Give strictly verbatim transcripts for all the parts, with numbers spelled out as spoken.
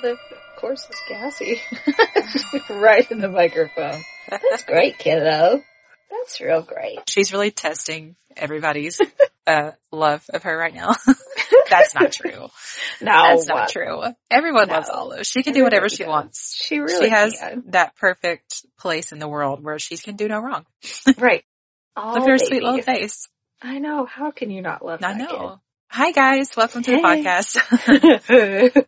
sound of course is gassy. Right in the microphone. That's great, kiddo. That's real great. She's really testing everybody's uh, love of her right now. That's not true. No. That's not true. Everyone no. loves Olive. She can do whatever really she does. wants. She really She has can. that perfect place in the world where she can do no wrong. Right. All love her sweet little face. I know. How can you not love I that know. Kid? Hi, guys. Welcome hey. to the podcast.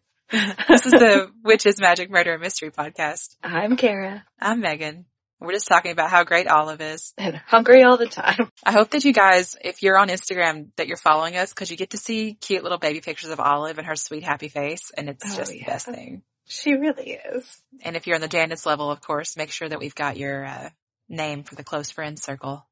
This is the Witches, Magic, Murder, and Mystery podcast. I'm Kara. I'm Megan. We're just talking about how great Olive is. And hungry all the time. I hope that you guys, if you're on Instagram, that you're following us, because you get to see cute little baby pictures of Olive and her sweet, happy face, and it's oh, just yeah. the best thing. She really is. And if you're on the Janice level, of course, make sure that we've got your uh, name for the close friends circle.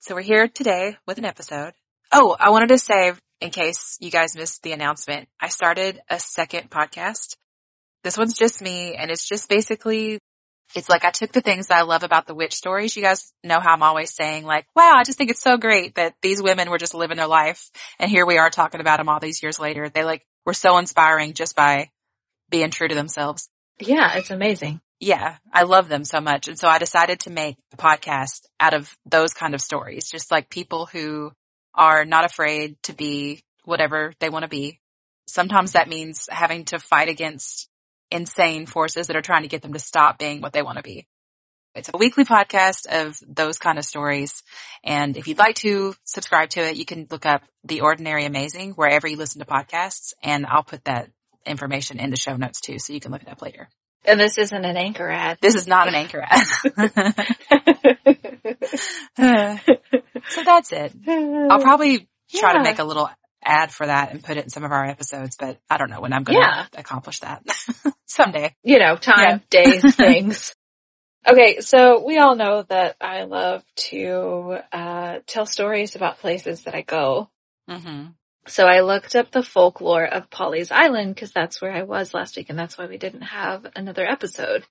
So we're here today with an episode. Oh, I wanted to say, in case you guys missed the announcement, I started a second podcast. This one's just me, and it's just basically... It's like I took the things that I love about the witch stories. You guys know how I'm always saying, like, wow, I just think it's so great that these women were just living their life. And here we are talking about them all these years later. They like were so inspiring just by being true to themselves. Yeah, it's amazing. Yeah, I love them so much. And so I decided to make a podcast out of those kind of stories, just like people who are not afraid to be whatever they want to be. Sometimes that means having to fight against insane forces that are trying to get them to stop being what they want to be. It's a weekly podcast of those kind of stories. And if you'd like to subscribe to it, you can look up The Ordinary Amazing wherever you listen to podcasts. And I'll put that information in the show notes too, so you can look it up later. And this isn't an anchor ad. This is not an anchor ad. So that's it. I'll probably try yeah. to make a little ad for that and put it in some of our episodes, but I don't know when I'm going yeah. to accomplish that. Someday. You know, time, yeah. days, things. Okay, so we all know that I love to uh tell stories about places that I go. Mm-hmm. So I looked up the folklore of Pawleys Island because that's where I was last week, and that's why we didn't have another episode.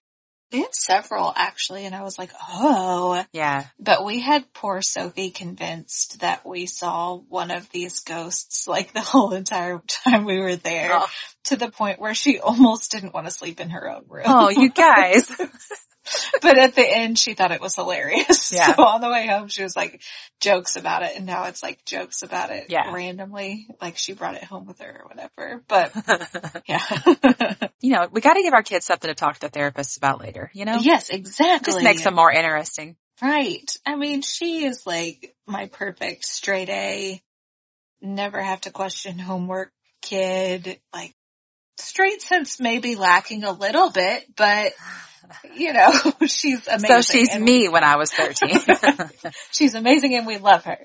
We had several, actually, and I was like, oh. Yeah. But we had poor Sophie convinced that we saw one of these ghosts, like, the whole entire time we were there, oh. to the point where she almost didn't want to sleep in her own room. Oh, you guys. But at the end, she thought it was hilarious. Yeah. So on the way home, she was like, jokes about it, and now it's like jokes about it yeah. randomly. Like, she brought it home with her or whatever. But, yeah. You know, we gotta give our kids something to talk to therapists about later, you know? Yes, exactly. Just makes them more interesting. Right. I mean, she is like my perfect straight A, never have to question homework kid. Like, straight sense may be lacking a little bit, but... You know, she's amazing. So she's and me when I was thirteen. She's amazing and we love her.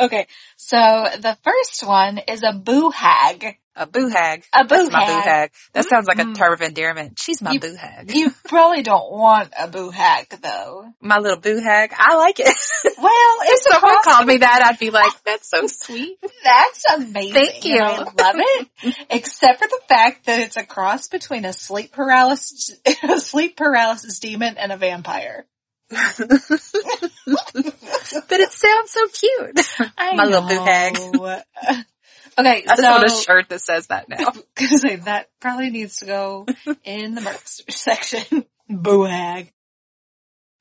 Okay, so the first one is a boo hag. A boo hag. A boo hag. That's my boo hag. That sounds like a term of endearment. She's my you, boo hag. You probably don't want a boo hag, though. My little boo hag. I like it. Well, if someone called me that, I'd be like, that's so sweet. That's amazing. Thank you. I love it. Except for the fact that it's a cross between a sleep paralysis, a sleep paralysis demon and a vampire. But it sounds so cute. I My know. Little boo hag. Okay, I so I want a shirt that says that now. I was gonna say that probably needs to go in the merch section. Boo hag.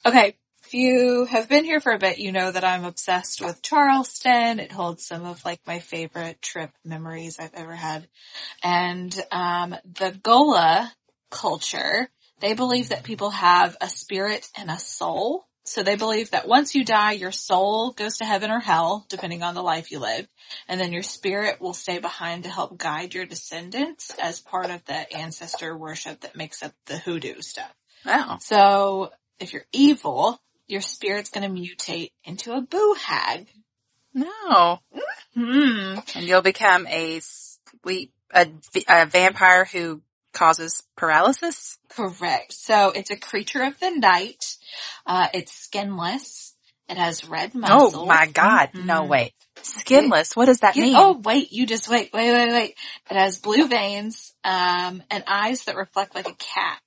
Okay, if you have been here for a bit, you know that I'm obsessed with Charleston. It holds some of like my favorite trip memories I've ever had, and um the Gullah culture. They believe that people have a spirit and a soul. So they believe that once you die, your soul goes to heaven or hell, depending on the life you live. And then your spirit will stay behind to help guide your descendants as part of the ancestor worship that makes up the hoodoo stuff. Wow. So if you're evil, your spirit's going to mutate into a boo hag. No. Mm-hmm. And you'll become a sweet, a, a vampire who causes paralysis? Correct. So it's a creature of the night. Uh, it's skinless. It has red muscles. Oh my God. Mm-hmm. No, wait. Skinless. What does that you, mean? Oh, wait. You just wait. Wait, wait, wait. It has blue veins, um, and eyes that reflect like a cat.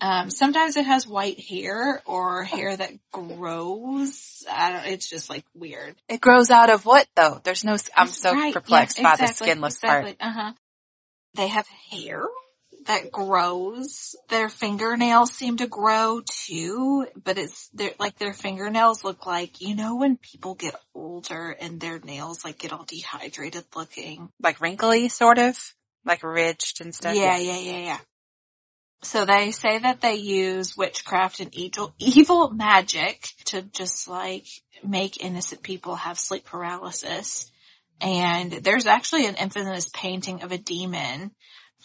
Um, sometimes it has white hair or hair that grows. I don't, it's just like weird. It grows out of what though? There's no, I'm That's so right. perplexed yeah, exactly, by the skinless exactly. part. Uh huh. They have hair. that grows. Their fingernails seem to grow too, but it's they're, like their fingernails look like, you know, when people get older and their nails like get all dehydrated looking. Like wrinkly sort of, like ridged and stuff. Yeah, yeah, yeah, yeah. So they say that they use witchcraft and evil, evil magic to just like make innocent people have sleep paralysis. And there's actually an infamous painting of a demon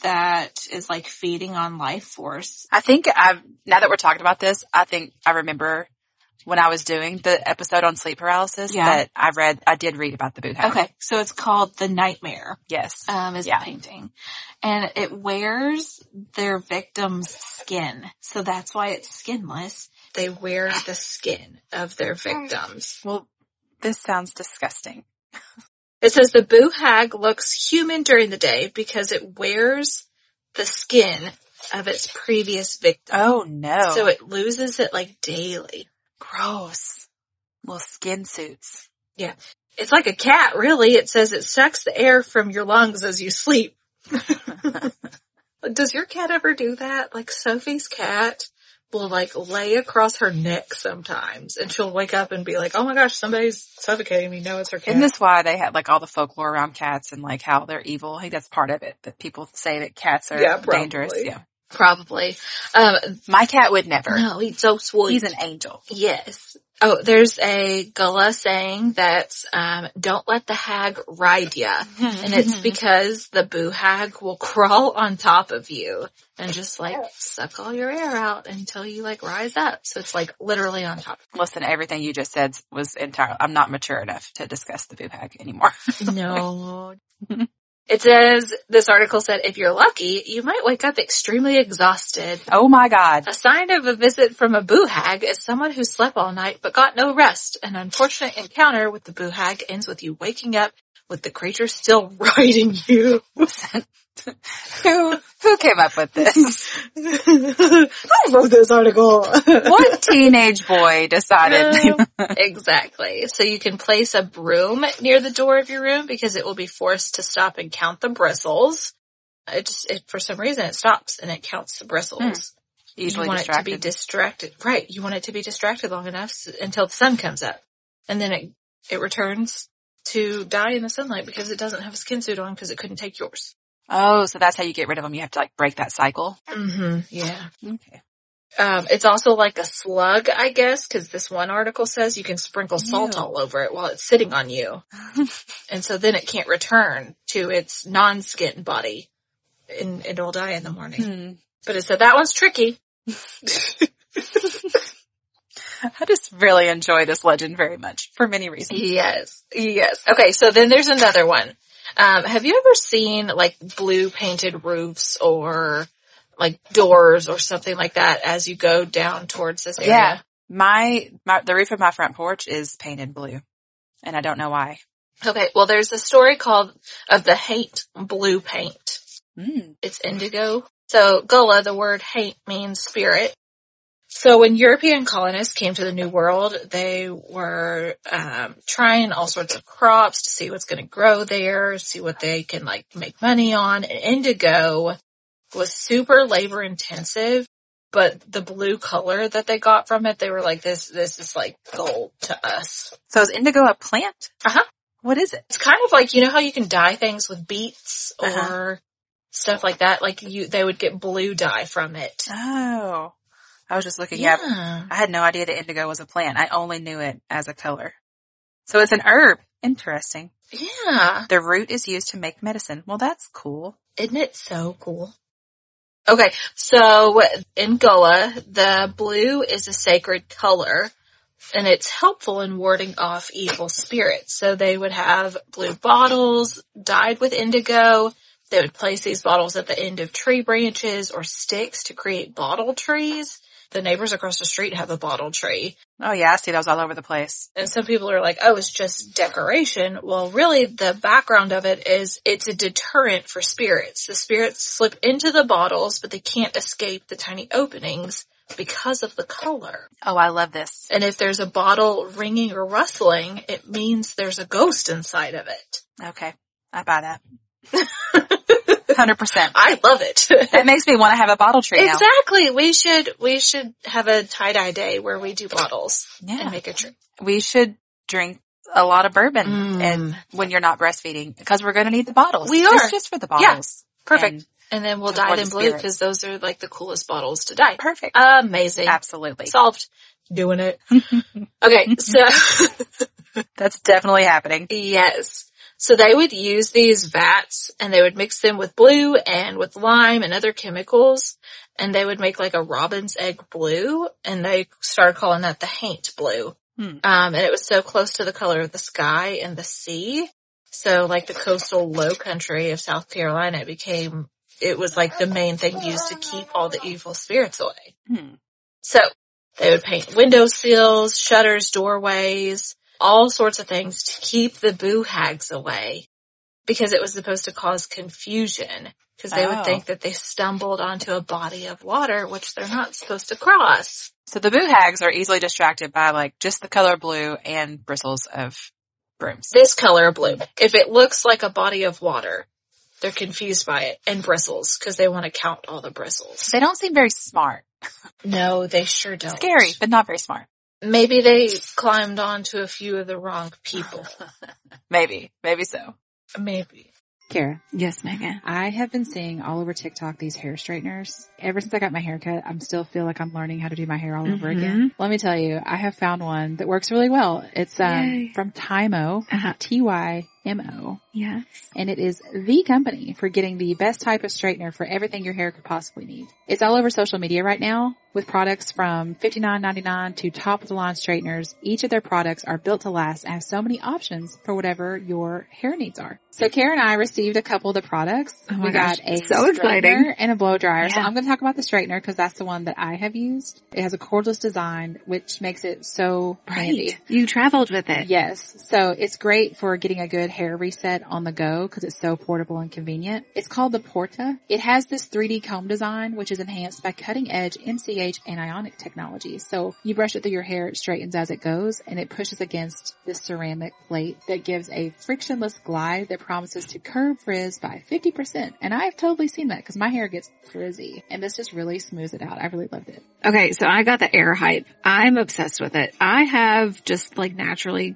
that is like feeding on life force. I think I've, now that we're talking about this, I think I remember when I was doing the episode on sleep paralysis yeah. that I read, I did read about the Boo Hag. Okay. So it's called The Nightmare. Yes. Um, is yeah. the painting. And it wears their victim's skin. So that's why it's skinless. They wear the skin of their victims. Well, this sounds disgusting. It says the Boo Hag looks human during the day because it wears the skin of its previous victim. Oh, no. So it loses it, like, daily. Gross. Little skin suits. Yeah. It's like a cat, really. It says it sucks the air from your lungs as you sleep. Does your cat ever do that? Like, Sophie's cat will, like, lay across her neck sometimes, and she'll wake up and be like, oh my gosh, somebody's suffocating me. No, it's her cat. And that's why they had, like, all the folklore around cats and, like, how they're evil. I think that's part of it, that people say that cats are yeah, dangerous. Yeah, probably. Um, my cat would never. No, he's so sweet. He's an angel. Yes. Oh, there's a Gullah saying that's, um, don't let the hag ride ya. And it's because the Boo Hag will crawl on top of you and just like suck all your air out until you like rise up. So it's like literally on top. Listen, everything you just said was entirely, I'm not mature enough to discuss the Boo Hag anymore. No. It says, this article said, if you're lucky, you might wake up extremely exhausted. Oh my God. A sign of a visit from a Boo Hag is someone who slept all night but got no rest. An unfortunate encounter with the Boo Hag ends with you waking up with the creature still riding you. who, who came up with this? Who wrote this article? One teenage boy decided. Um, exactly. So you can place a broom near the door of your room because it will be forced to stop and count the bristles. It just, it, for some reason it stops and it counts the bristles. Hmm. Usually you want distracted. It to be distracted. Right. You want it to be distracted long enough so, until the sun comes up. And then it, it returns to die in the sunlight because it doesn't have a skin suit on because it couldn't take yours. Oh, so that's how you get rid of them. You have to, like, break that cycle? Mm-hmm, yeah. Okay. Um, it's also like a slug, I guess, because this one article says you can sprinkle salt Ew. all over it while it's sitting on you. And so then it can't return to its non-skin body, and it'll die in the morning. Hmm. But it said that one's tricky. I just really enjoy this legend very much, for many reasons. Yes, yes. Okay, so then there's another one. Um, have you ever seen, like, blue painted roofs or, like, doors or something like that as you go down towards this area? Yeah. My, my, the roof of my front porch is painted blue, and I don't know why. Okay. Well, there's a story called, of the haint blue paint. Mm. It's indigo. So, Gullah, the word haint means spirit. So when European colonists came to the New World, they were um trying all sorts of crops to see what's going to grow there, see what they can, like, make money on. And indigo was super labor intensive, but the blue color that they got from it, they were like, this this is like gold to us. So is indigo a plant? Uh-huh. What is it? It's kind of like, you know how you can dye things with beets uh-huh. or stuff like that? Like, you, they would get blue dye from it. Oh. I was just looking yeah. up. I had no idea that indigo was a plant. I only knew it as a color. So it's an herb. Interesting. Yeah. The root is used to make medicine. Well, that's cool. Isn't it so cool? Okay. So in Gullah, the blue is a sacred color, and it's helpful in warding off evil spirits. So they would have blue bottles dyed with indigo. They would place these bottles at the end of tree branches or sticks to create bottle trees. The neighbors across the street have a bottle tree. Oh, yeah. I see those all over the place. And some people are like, oh, it's just decoration. Well, really, the background of it is it's a deterrent for spirits. The spirits slip into the bottles, but they can't escape the tiny openings because of the color. Oh, I love this. And if there's a bottle ringing or rustling, it means there's a ghost inside of it. Okay. I buy that. one hundred percent. I love it. That makes me want to have a bottle tree now. Exactly. We should, we should have a tie-dye day where we do bottles yeah. and make a tree. We should drink a lot of bourbon mm. and when you're not breastfeeding because we're going to need the bottles. We are. Just, just for the bottles. Yeah. Perfect. And And then we'll dye it in blue because those are like the coolest bottles to dye. Perfect. Amazing. Absolutely. Solved. Doing it. Okay. So that's definitely happening. Yes. So they would use these vats and they would mix them with blue and with lime and other chemicals. And they would make like a robin's egg blue. And they started calling that the haint blue. Hmm. Um, and it was so close to the color of the sky and the sea. So like the coastal low country of South Carolina became... It was like the main thing used to keep all the evil spirits away. Hmm. So they would paint window sills, shutters, doorways, all sorts of things to keep the boo hags away because it was supposed to cause confusion because they oh. would think that they stumbled onto a body of water, which they're not supposed to cross. So the boo hags are easily distracted by like just the color blue and bristles of brooms. This color blue. If it looks like a body of water. They're confused by it and bristles because they want to count all the bristles. They don't seem very smart. No, they sure don't. Scary, but not very smart. Maybe they climbed onto a few of the wrong people. Maybe. Maybe so. Maybe. Kara. Yes, Megan. I have been seeing all over TikTok these hair straighteners. Ever since I got my haircut, I'm still feel like I'm learning how to do my hair all mm-hmm. over again. Let me tell you, I have found one that works really well. It's um, from Tymo, uh-huh. T Y M O. Yes. And it is the company for getting the best type of straightener for everything your hair could possibly need. It's all over social media right now with products from fifty-nine ninety-nine to top of the line straighteners. Each of their products are built to last and have so many options for whatever your hair needs are. So Kara and I received a couple of the products. Oh we gosh, got a so straightener exciting. And a blow dryer. Yeah. So I'm going to talk about the straightener because that's the one that I have used. It has a cordless design, which makes it so right. handy. You traveled with it. Yes. So it's great for getting a good hair reset on the go because it's so portable and convenient. It's called the Porta. It has this three D comb design, which is enhanced by cutting edge M C A and Anionic Technology. So you brush it through your hair, it straightens as it goes, and it pushes against this ceramic plate that gives a frictionless glide that promises to curb frizz by fifty percent. And I have totally seen that because my hair gets frizzy and this just really smooths it out. I really loved it. Okay. So I got the Air Hype. I'm obsessed with it. I have just like naturally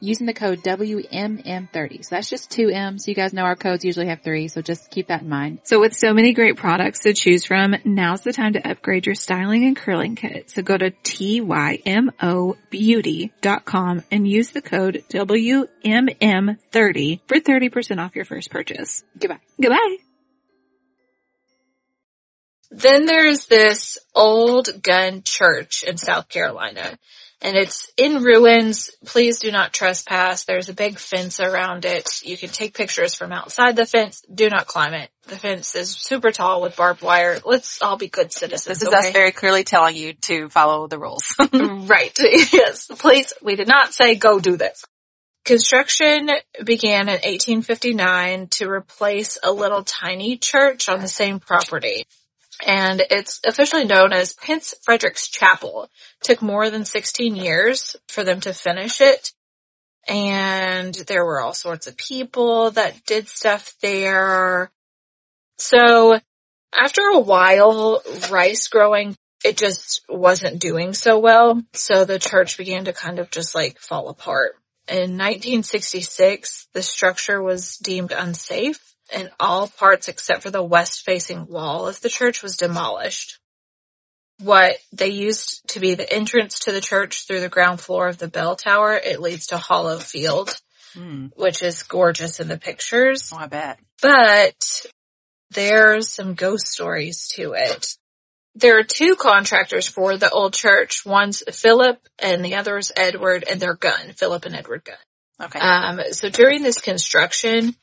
using the code W M M thirty. So that's just two M's. You guys know our codes usually have three, so just keep that in mind. So with so many great products to choose from, now's the time to upgrade your styling and curling kit. So go to T Y M O beauty dot com and use the code W M M thirty for thirty percent off your first purchase. Goodbye. Goodbye. Then there's this old gun church in South Carolina. And it's in ruins. Please do not trespass. There's a big fence around it. You can take pictures from outside the fence. Do not climb it. The fence is super tall with barbed wire. Let's all be good citizens. This is okay? Us very clearly telling you to follow the rules. Right. Yes. Please. We did not say go do this. Construction began in eighteen fifty-nine to replace a little tiny church on the same property. And it's officially known as Prince Frederick's Chapel. It took more than sixteen years for them to finish it. And there were all sorts of people that did stuff there. So after a while, rice growing, it just wasn't doing so well. So the church began to kind of just like fall apart. In nineteen sixty-six, the structure was deemed unsafe. And all parts except for the west-facing wall of the church was demolished. What they used to be the entrance to the church through the ground floor of the bell tower, it leads to Hollow Field, mm. which is gorgeous in the pictures. Oh, I bet. But there's some ghost stories to it. There are two contractors for the old church. One's Philip and the other's Edward, and they're Gun. Philip and Edward Gun. Okay. Um, so during this construction,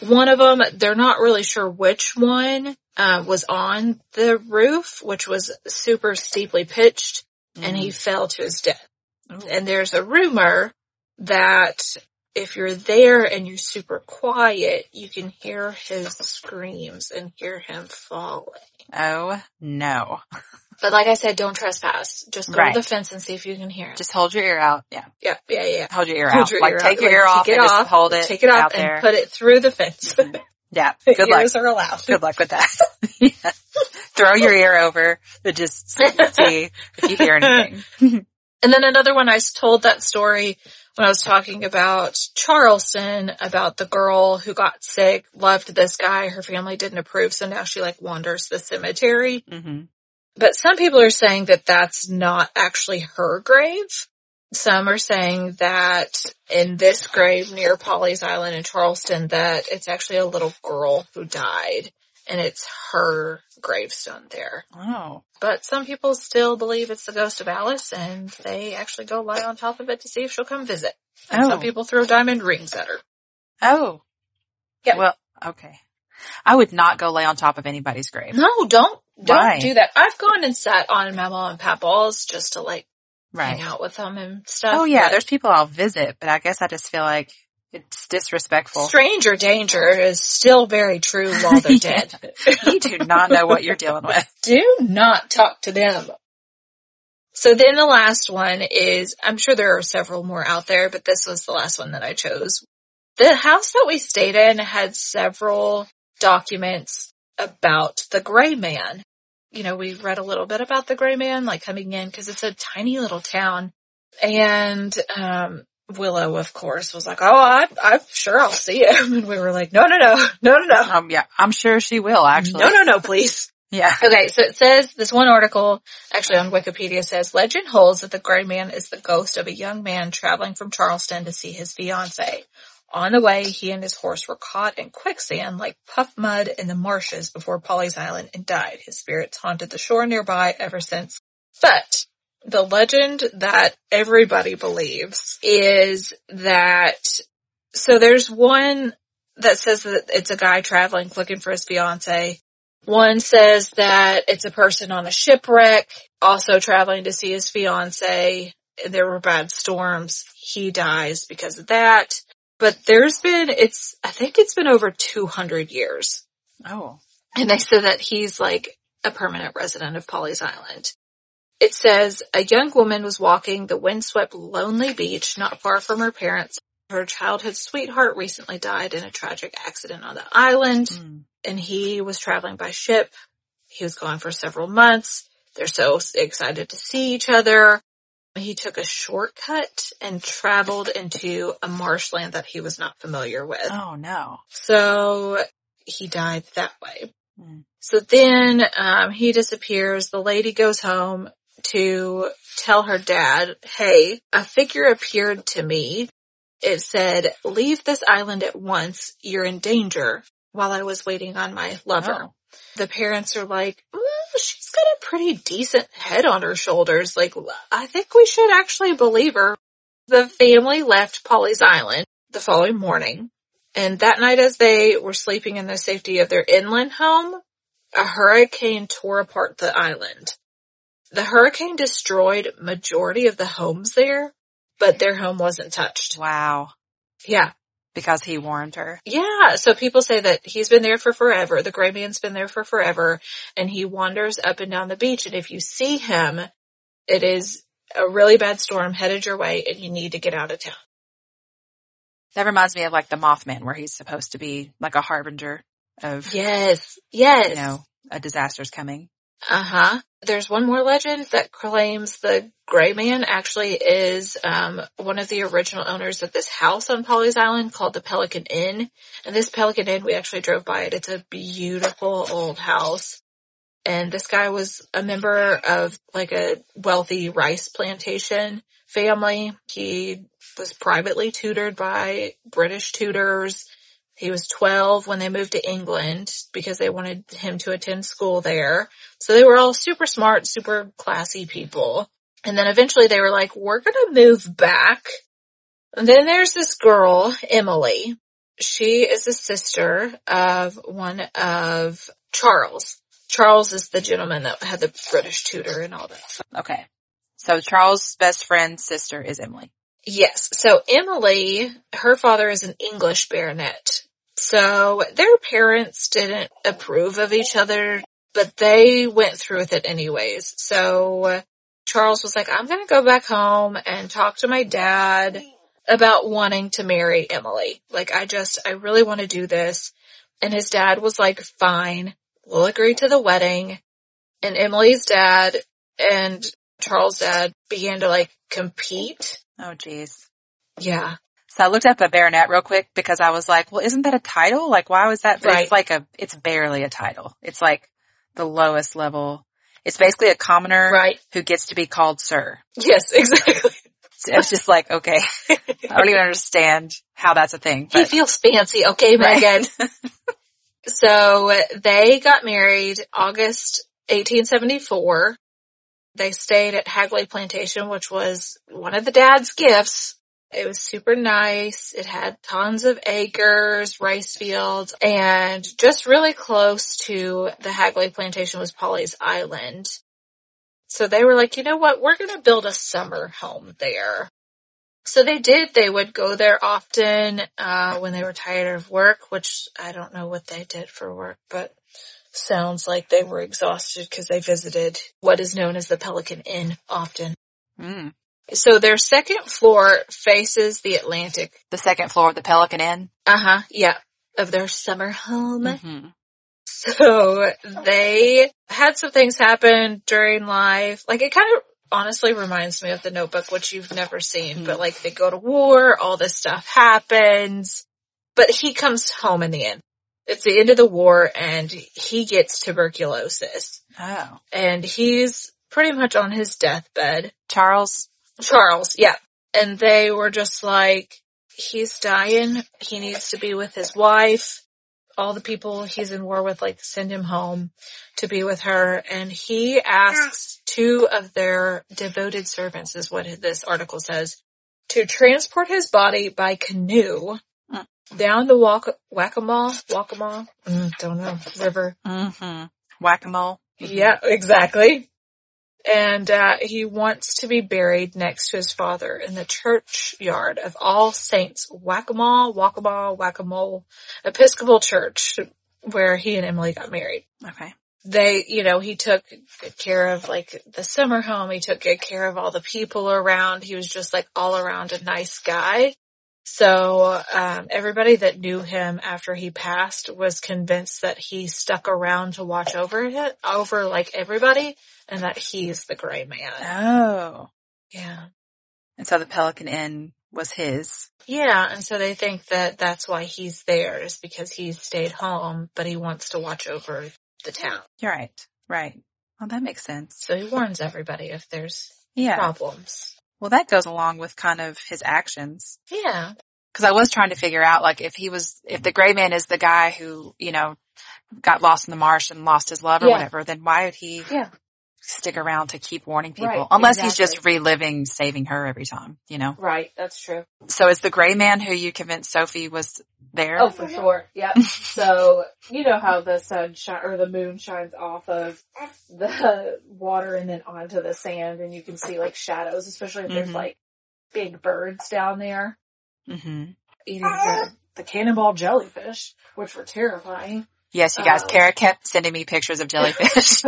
one of them, they're not really sure which one, uh, was on the roof, which was super steeply pitched, mm. and he fell to his death. Ooh. And there's a rumor that if you're there and you're super quiet, you can hear his screams and hear him falling. Oh, no. But like I said, don't trespass. Just go right. to the fence and see if you can hear it. Just hold your ear out. Yeah. Yeah, yeah, yeah. Hold your ear hold out. Your like, ear take out. your ear like, off and off, just hold it Take it off and there. put it through the fence. Yeah, good Ears luck. Ears are allowed. Good luck with that. Yeah. Throw your ear over and just see if you hear anything. And then another one, I told that story when I was talking about Charleston, about the girl who got sick, loved this guy, her family didn't approve, so now she like wanders the cemetery. Mm-hmm. But some people are saying that that's not actually her grave. Some are saying that in this grave near Pawleys Island in Charleston, that it's actually a little girl who died, and it's her gravestone there. Oh. But some people still believe it's the ghost of Alice, and they actually go lie on top of it to see if she'll come visit. And oh. some people throw diamond rings at her. Oh. Yeah. Well, okay. I would not go lay on top of anybody's grave. No, don't. Don't Why? do that. I've gone and sat on my mom and pap balls just to like right. hang out with them and stuff. Oh yeah, there's people I'll visit, but I guess I just feel like it's disrespectful. Stranger danger is still very true while they're yeah. dead. You do not know what you're dealing with. Do not talk to them. So then the last one is, I'm sure there are several more out there, but this was the last one that I chose. The house that we stayed in had several documents about the Gray Man. You know, we read a little bit about the Gray Man, like coming in, because it's a tiny little town. And, um, Willow, of course, was like, oh, I, I'm sure I'll see him. And we were like, no, no, no, no, no, no. Um, yeah, I'm sure she will, actually. No, no, no, please. Yeah. Okay, so it says, this one article, actually on Wikipedia, says, legend holds that the Gray Man is the ghost of a young man traveling from Charleston to see his fiancée. On the way, he and his horse were caught in quicksand like puff mud in the marshes before Pawleys Island and died. His spirits haunted the shore nearby ever since. But the legend that everybody believes is that, so there's one that says that it's a guy traveling looking for his fiance. One says that it's a person on a shipwreck also traveling to see his fiance. There were bad storms. He dies because of that. But there's been, it's, I think it's been over two hundred years. Oh. And they said that he's like a permanent resident of Pawleys Island. It says, a young woman was walking the windswept, lonely beach not far from her parents. Her childhood sweetheart recently died in a tragic accident on the island, mm. and he was traveling by ship. He was gone for several months. They're so excited to see each other. He took a shortcut and traveled into a marshland that he was not familiar with. Oh, no. So he died that way. Mm. So then um, he disappears. The lady goes home to tell her dad, hey, a figure appeared to me. It said, leave this island at once. You're in danger, while I was waiting on my lover. Oh. The parents are like, mm, she's got a pretty decent head on her shoulders. Like, I think we should actually believe her. The family left Pawleys Island the following morning. And that night, as they were sleeping in the safety of their inland home, a hurricane tore apart the island. The hurricane destroyed majority of the homes there, but their home wasn't touched. Wow. Yeah. Because he warned her. Yeah. So people say that he's been there for forever. The Gray Man's been there for forever. And he wanders up and down the beach. And if you see him, it is a really bad storm headed your way and you need to get out of town. That reminds me of like the Mothman, where he's supposed to be like a harbinger of. Yes. Yes. You know, a disaster's coming. Uh-huh. There's one more legend that claims the Gray Man actually is um one of the original owners of this house on Pawleys Island called the Pelican Inn. And this Pelican Inn, we actually drove by it. It's a beautiful old house. And this guy was a member of like a wealthy rice plantation family. He was privately tutored by British tutors. He was twelve when they moved to England because they wanted him to attend school there. So they were all super smart, super classy people. And then eventually they were like, we're gonna move back. And then there's this girl, Emily. She is the sister of one of Charles. Charles is the gentleman that had the British tutor and all that stuff. Okay. So Charles' best friend's sister is Emily. Yes. So Emily, her father is an English baronet. So their parents didn't approve of each other, but they went through with it anyways. So Charles was like, I'm going to go back home and talk to my dad about wanting to marry Emily. Like, I just, I really want to do this. And his dad was like, fine, we'll agree to the wedding. And Emily's dad and Charles' dad began to like compete. Oh, geez. Yeah. So I looked up a baronet real quick because I was like, well, isn't that a title? Like, why was that? Right. It's like a, it's barely a title. It's like the lowest level. It's basically a commoner right. who gets to be called sir. Yes, exactly. So it's just like, okay, I don't even understand how that's a thing. But. He feels fancy. Okay, Megan. Right. So they got married August eighteen seventy-four. They stayed at Hagley Plantation, which was one of the dad's gifts. It was super nice. It had tons of acres, rice fields, and just really close to the Hagley Plantation was Pawleys Island. So they were like, you know what? We're going to build a summer home there. So they did. They would go there often uh when they were tired of work, which I don't know what they did for work, but... sounds like they were exhausted because they visited what is known as the Pelican Inn often. Mm. So their second floor faces the Atlantic. The second floor of the Pelican Inn? Uh-huh, yeah, of their summer home. Mm-hmm. So they had some things happen during life. Like, it kind of honestly reminds me of The Notebook, which you've never seen. Mm. But, like, they go to war, all this stuff happens. But he comes home in the end. It's the end of the war, and he gets tuberculosis. Oh. And he's pretty much on his deathbed. Charles? Charles, yeah. And they were just like, he's dying. He needs to be with his wife. All the people he's in war with, like, send him home to be with her. And he asks two of their devoted servants, is what this article says, to transport his body by canoe down the Waccamaw, Waccamaw, mm, don't know, river. Mm-hmm. Waccamaw. Yeah, exactly. And uh he wants to be buried next to his father in the churchyard of All Saints, Waccamaw, Waccamaw, Waccamaw Episcopal Church, where he and Emily got married. Okay. They, you know, he took good care of, like, the summer home. He took good care of all the people around. He was just, like, all around a nice guy. So, um, everybody that knew him after he passed was convinced that he stuck around to watch over it, over like everybody, and that he's the Gray Man. Oh. Yeah. And so the Pelican Inn was his. Yeah, and so they think that that's why he's there, is because he stayed home, but he wants to watch over the town. You're right. Right. Well, that makes sense. So he warns everybody if there's yeah. problems. Well, that goes along with kind of his actions. Yeah. Because I was trying to figure out, like, if he was, if the Gray Man is the guy who, you know, got lost in the marsh and lost his love or yeah. whatever, then why would he yeah. stick around to keep warning people? Right, unless exactly. he's just reliving, saving her every time, you know? Right, that's true. So is the Gray Man who you convinced Sophie was there? Oh, for sure, yep. So, you know how the sun shine, or the moon shines off of the water and then onto the sand, and you can see, like, shadows, especially if mm-hmm. there's, like, big birds down there. Mm-hmm. Eating the, the cannonball jellyfish, which were terrifying. Yes, you guys, um, Kara kept sending me pictures of jellyfish.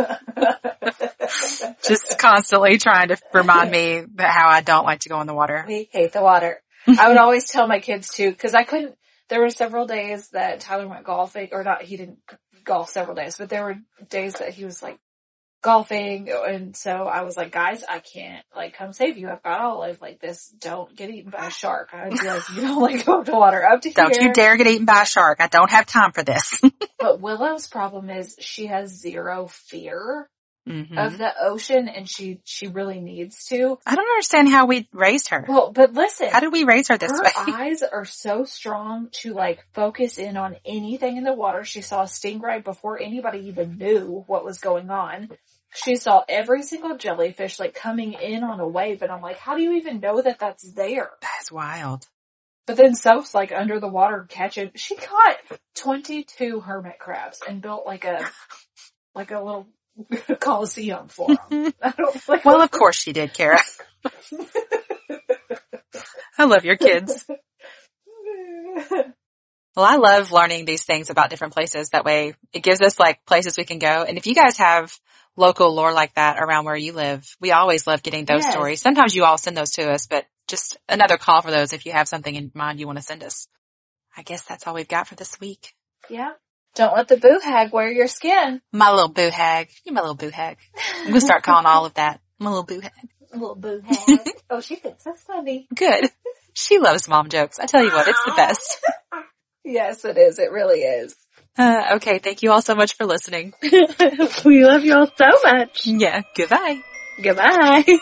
Just constantly trying to remind me how I don't like to go in the water. We hate the water. I would always tell my kids, too, because I couldn't. There were several days that Tyler went golfing, or not, he didn't golf several days, but there were days that he was, like, golfing, and so I was like, guys, I can't, like, come save you. I've got olive like this. Don't get eaten by a shark. I'd be like, you don't, like, go up to water. Up to don't here. Don't you dare get eaten by a shark. I don't have time for this. But Willow's problem is she has zero fear. mm-hmm. of the ocean, and she, she really needs to. I don't understand how we raised her. Well, but listen. How did we raise her this her way? Her eyes are so strong to, like, focus in on anything in the water. She saw a stingray before anybody even knew what was going on. She saw every single jellyfish, like, coming in on a wave, and I'm like, how do you even know that that's there? That's wild. But then Soph's, like, under the water catching. She caught twenty-two hermit crabs and built, like, a like a little coliseum for them. I don't, like, well, of course she did, Kara. I love your kids. Well, I love learning these things about different places. That way it gives us, like, places we can go. And if you guys have local lore like that around where you live, we always love getting those yes. stories. Sometimes you all send those to us, but just another call for those if you have something in mind you want to send us. I guess that's all we've got for this week. Yeah. Don't let the boo hag wear your skin. My little boo hag. You're my little boo hag. I'm going to start calling all of that. My little boo hag. Little boo hag. Oh, she thinks that's funny. Good. She loves mom jokes. I tell you what, it's the best. Yes, it is. It really is. Uh, okay. Thank you all so much for listening. We love you all so much. Yeah. Goodbye. Goodbye.